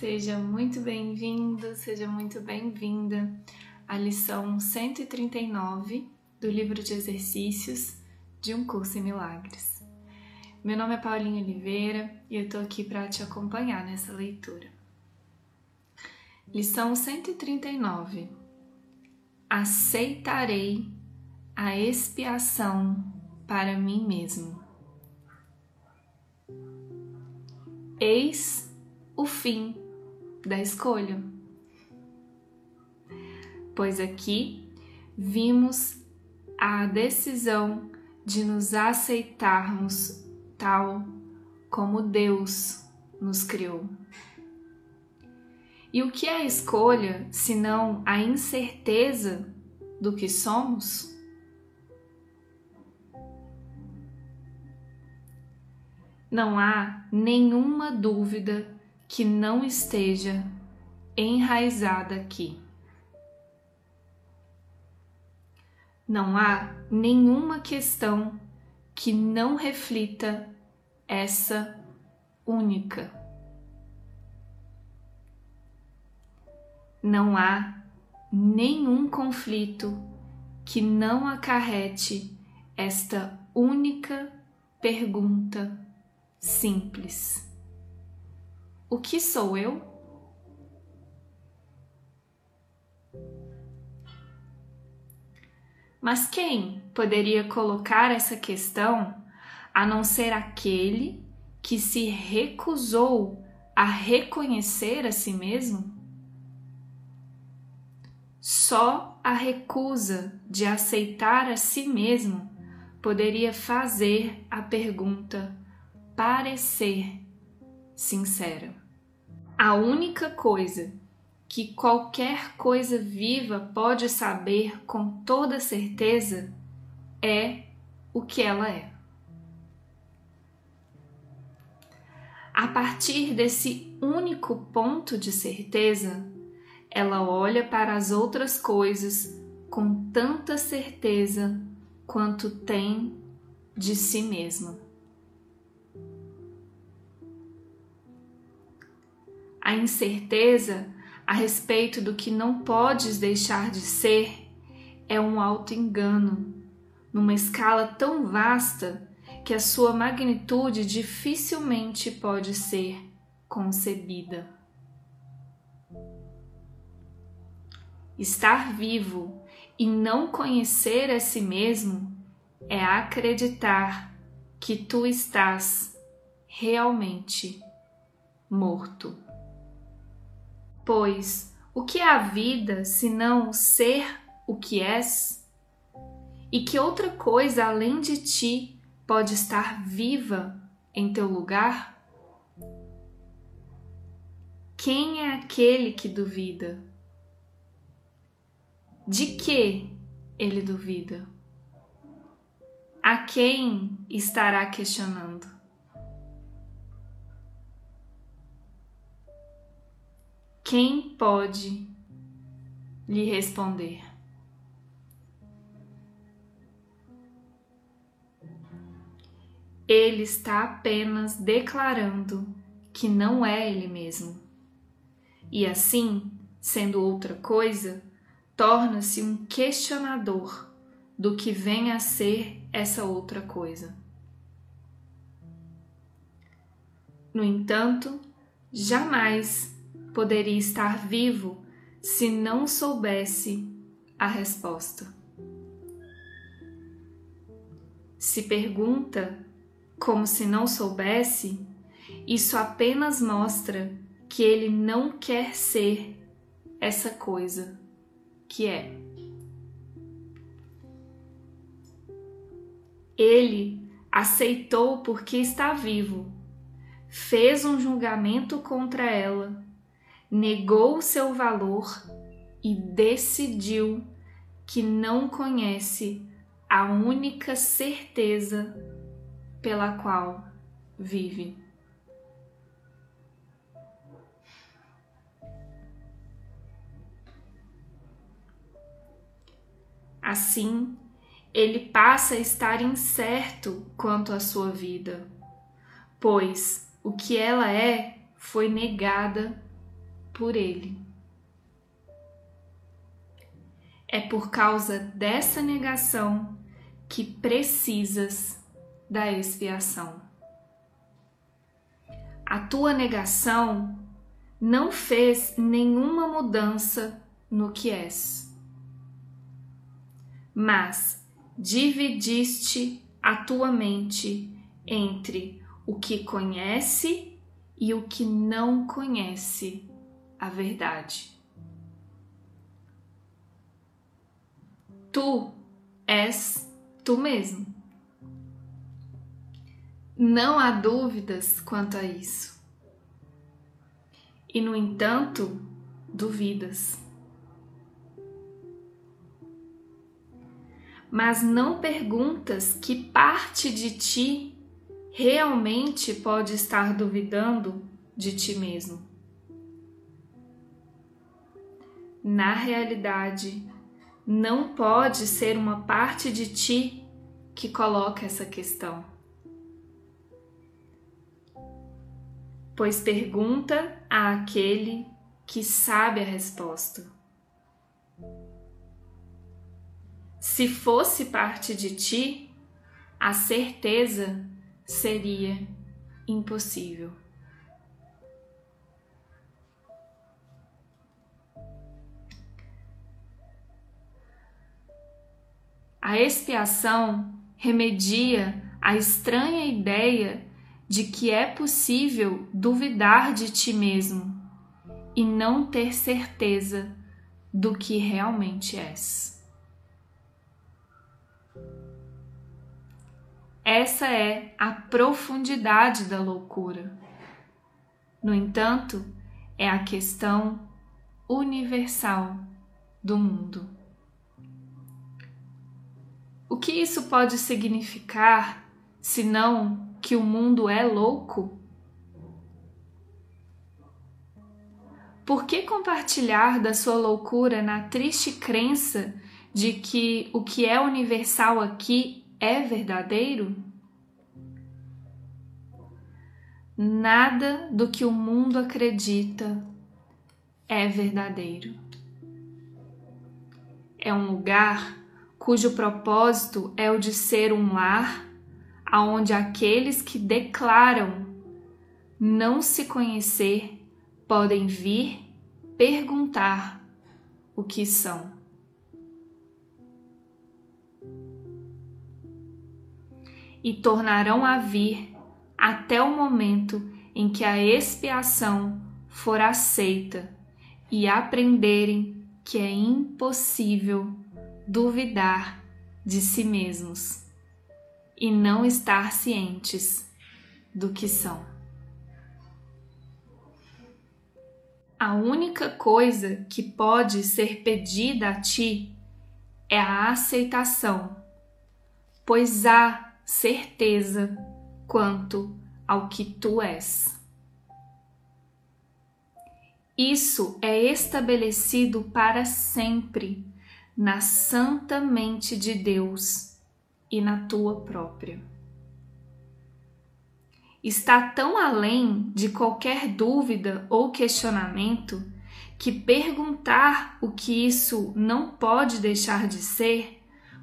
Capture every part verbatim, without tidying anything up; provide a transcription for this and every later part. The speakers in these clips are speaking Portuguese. Seja muito bem-vindo, seja muito bem-vinda à lição cento e trinta e nove do livro de exercícios de Um Curso em Milagres. Meu nome é Paulinha Oliveira e eu estou aqui para te acompanhar nessa leitura. Lição cento e trinta e nove. Aceitarei a expiação para mim mesmo. Eis o fim da escolha, pois aqui vimos a decisão de nos aceitarmos tal como Deus nos criou. E o que é a escolha, senão a incerteza do que somos? Não há nenhuma dúvida que não esteja enraizada aqui. Não há nenhuma questão que não reflita essa única. Não há nenhum conflito que não acarrete esta única pergunta simples. O que sou eu? Mas quem poderia colocar essa questão a não ser aquele que se recusou a reconhecer a si mesmo? Só a recusa de aceitar a si mesmo poderia fazer a pergunta parecer sincera. A única coisa que qualquer coisa viva pode saber com toda certeza é o que ela é. A partir desse único ponto de certeza, ela olha para as outras coisas com tanta certeza quanto tem de si mesma. A incerteza a respeito do que não podes deixar de ser é um auto-engano, numa escala tão vasta que a sua magnitude dificilmente pode ser concebida. Estar vivo e não conhecer a si mesmo é acreditar que tu estás realmente morto. Pois, o que é a vida senão ser o que és? E que outra coisa além de ti pode estar viva em teu lugar? Quem é aquele que duvida? De que ele duvida? A quem estará questionando? Quem pode lhe responder? Ele está apenas declarando que não é ele mesmo. E assim, sendo outra coisa, torna-se um questionador do que vem a ser essa outra coisa. No entanto, jamais poderia estar vivo se não soubesse a resposta. Se pergunta como se não soubesse, isso apenas mostra que ele não quer ser essa coisa que é. Ele aceitou porque está vivo, fez um julgamento contra ela, negou o seu valor e decidiu que não conhece a única certeza pela qual vive. Assim, ele passa a estar incerto quanto à sua vida, pois o que ela é foi negada por ele. É por causa dessa negação que precisas da expiação. A tua negação não fez nenhuma mudança no que és, mas dividiste a tua mente entre o que conhece e o que não conhece a verdade. Tu és tu mesmo. Não há dúvidas quanto a isso. E, no entanto, duvidas. Mas não perguntas que parte de ti realmente pode estar duvidando de ti mesmo. Na realidade, não pode ser uma parte de ti que coloca essa questão. Pois pergunta àquele que sabe a resposta. Se fosse parte de ti, a certeza seria impossível. A expiação remedia a estranha ideia de que é possível duvidar de ti mesmo e não ter certeza do que realmente és. Essa é a profundidade da loucura. No entanto, é a questão universal do mundo. O que isso pode significar, senão que o mundo é louco? Por que compartilhar da sua loucura na triste crença de que o que é universal aqui é verdadeiro? Nada do que o mundo acredita é verdadeiro. É um lugar cujo propósito é o de ser um lar aonde aqueles que declaram não se conhecer podem vir perguntar o que são. E tornarão a vir até o momento em que a expiação for aceita e aprenderem que é impossível duvidar de si mesmos e não estar cientes do que são. A única coisa que pode ser pedida a ti é a aceitação, pois há certeza quanto ao que tu és. Isso é estabelecido para sempre na santa mente de Deus e na tua própria. Está tão além de qualquer dúvida ou questionamento que perguntar o que isso não pode deixar de ser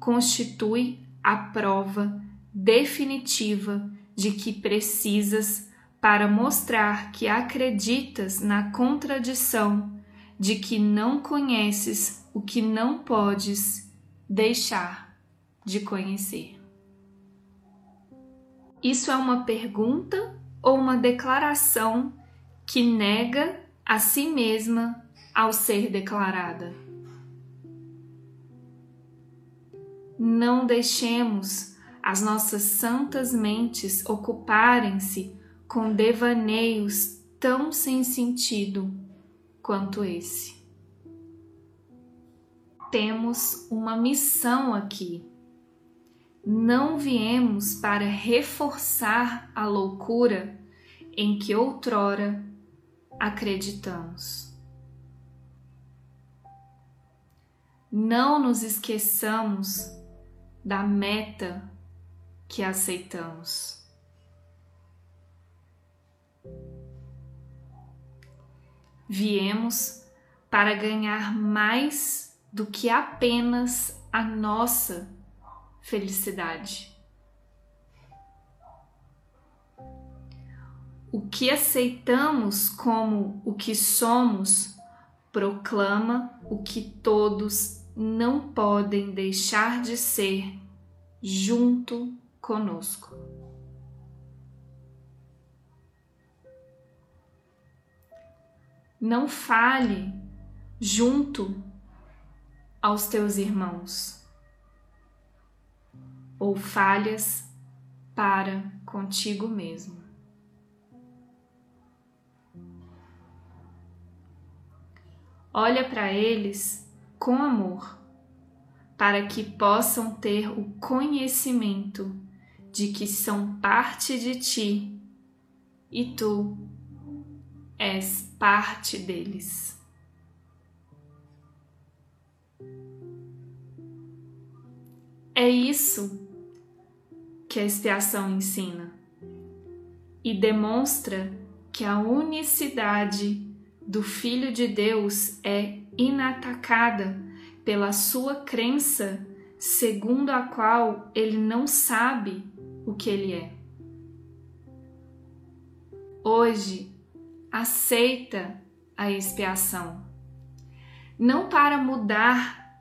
constitui a prova definitiva de que precisas para mostrar que acreditas na contradição de que não conheces o que não podes deixar de conhecer. Isso é uma pergunta ou uma declaração que nega a si mesma ao ser declarada. Não deixemos as nossas santas mentes ocuparem-se com devaneios tão sem sentido quanto esse. Temos uma missão aqui. Não viemos para reforçar a loucura em que outrora acreditamos. Não nos esqueçamos da meta que aceitamos. Viemos para ganhar mais do que apenas a nossa felicidade. O que aceitamos como o que somos proclama o que todos não podem deixar de ser junto conosco. Não fale junto aos teus irmãos ou falhas para contigo mesmo. Olha para eles com amor, para que possam ter o conhecimento de que são parte de ti e tu és parte deles. É isso que a expiação ensina e demonstra que a unicidade do Filho de Deus é inatacada pela sua crença, segundo a qual ele não sabe o que ele é. Hoje, aceita a expiação, não para mudar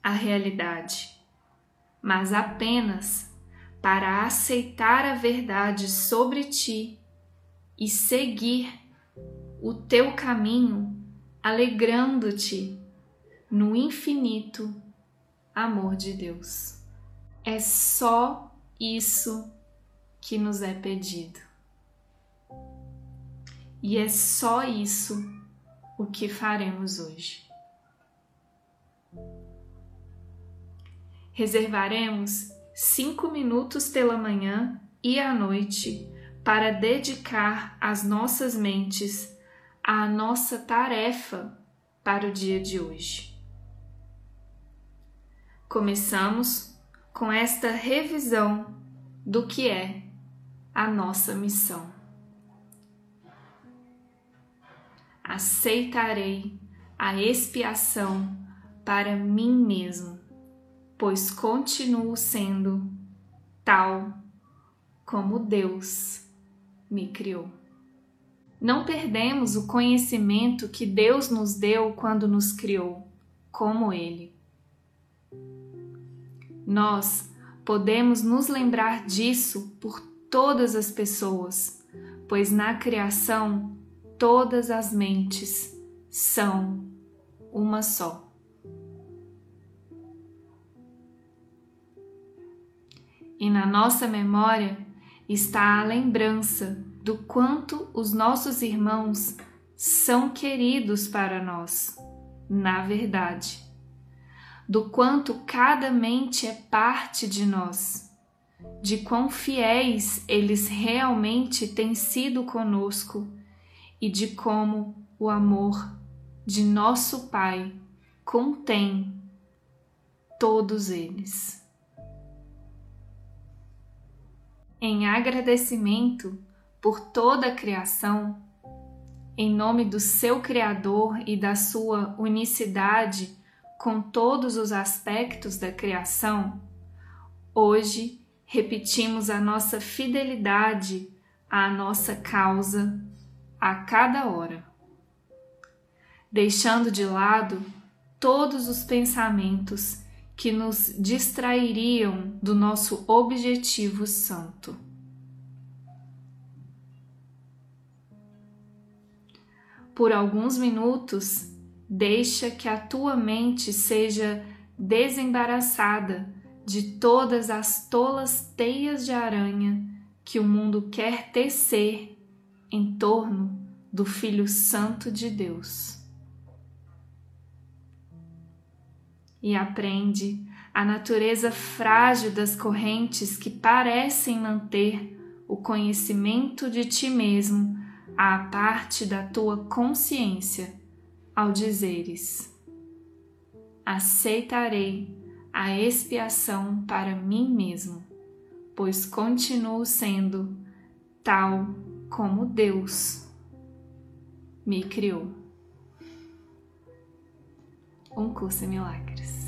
a realidade, mas apenas para aceitar a verdade sobre ti e seguir o teu caminho, alegrando-te no infinito amor de Deus. É só isso que nos é pedido. E é só isso o que faremos hoje. Reservaremos cinco minutos pela manhã e à noite para dedicar as nossas mentes a nossa tarefa para o dia de hoje. Começamos com esta revisão do que é a nossa missão. Aceitarei a expiação para mim mesmo, pois continuo sendo tal como Deus me criou. Não perdemos o conhecimento que Deus nos deu quando nos criou, como Ele. Nós podemos nos lembrar disso por todas as pessoas, pois na criação todas as mentes são uma só. E na nossa memória está a lembrança do quanto os nossos irmãos são queridos para nós, na verdade, do quanto cada mente é parte de nós, de quão fiéis eles realmente têm sido conosco e de como o amor de nosso Pai contém todos eles. Em agradecimento por toda a criação, em nome do seu Criador e da sua unicidade com todos os aspectos da criação, hoje repetimos a nossa fidelidade à nossa causa a cada hora, deixando de lado todos os pensamentos que nos distrairiam do nosso objetivo santo. Por alguns minutos, deixa que a tua mente seja desembaraçada de todas as tolas teias de aranha que o mundo quer tecer em torno do Filho Santo de Deus. E aprende a natureza frágil das correntes que parecem manter o conhecimento de ti mesmo à parte da tua consciência, ao dizeres: aceitarei a expiação para mim mesmo, pois continuo sendo tal como Deus me criou. Um Curso em Milagres.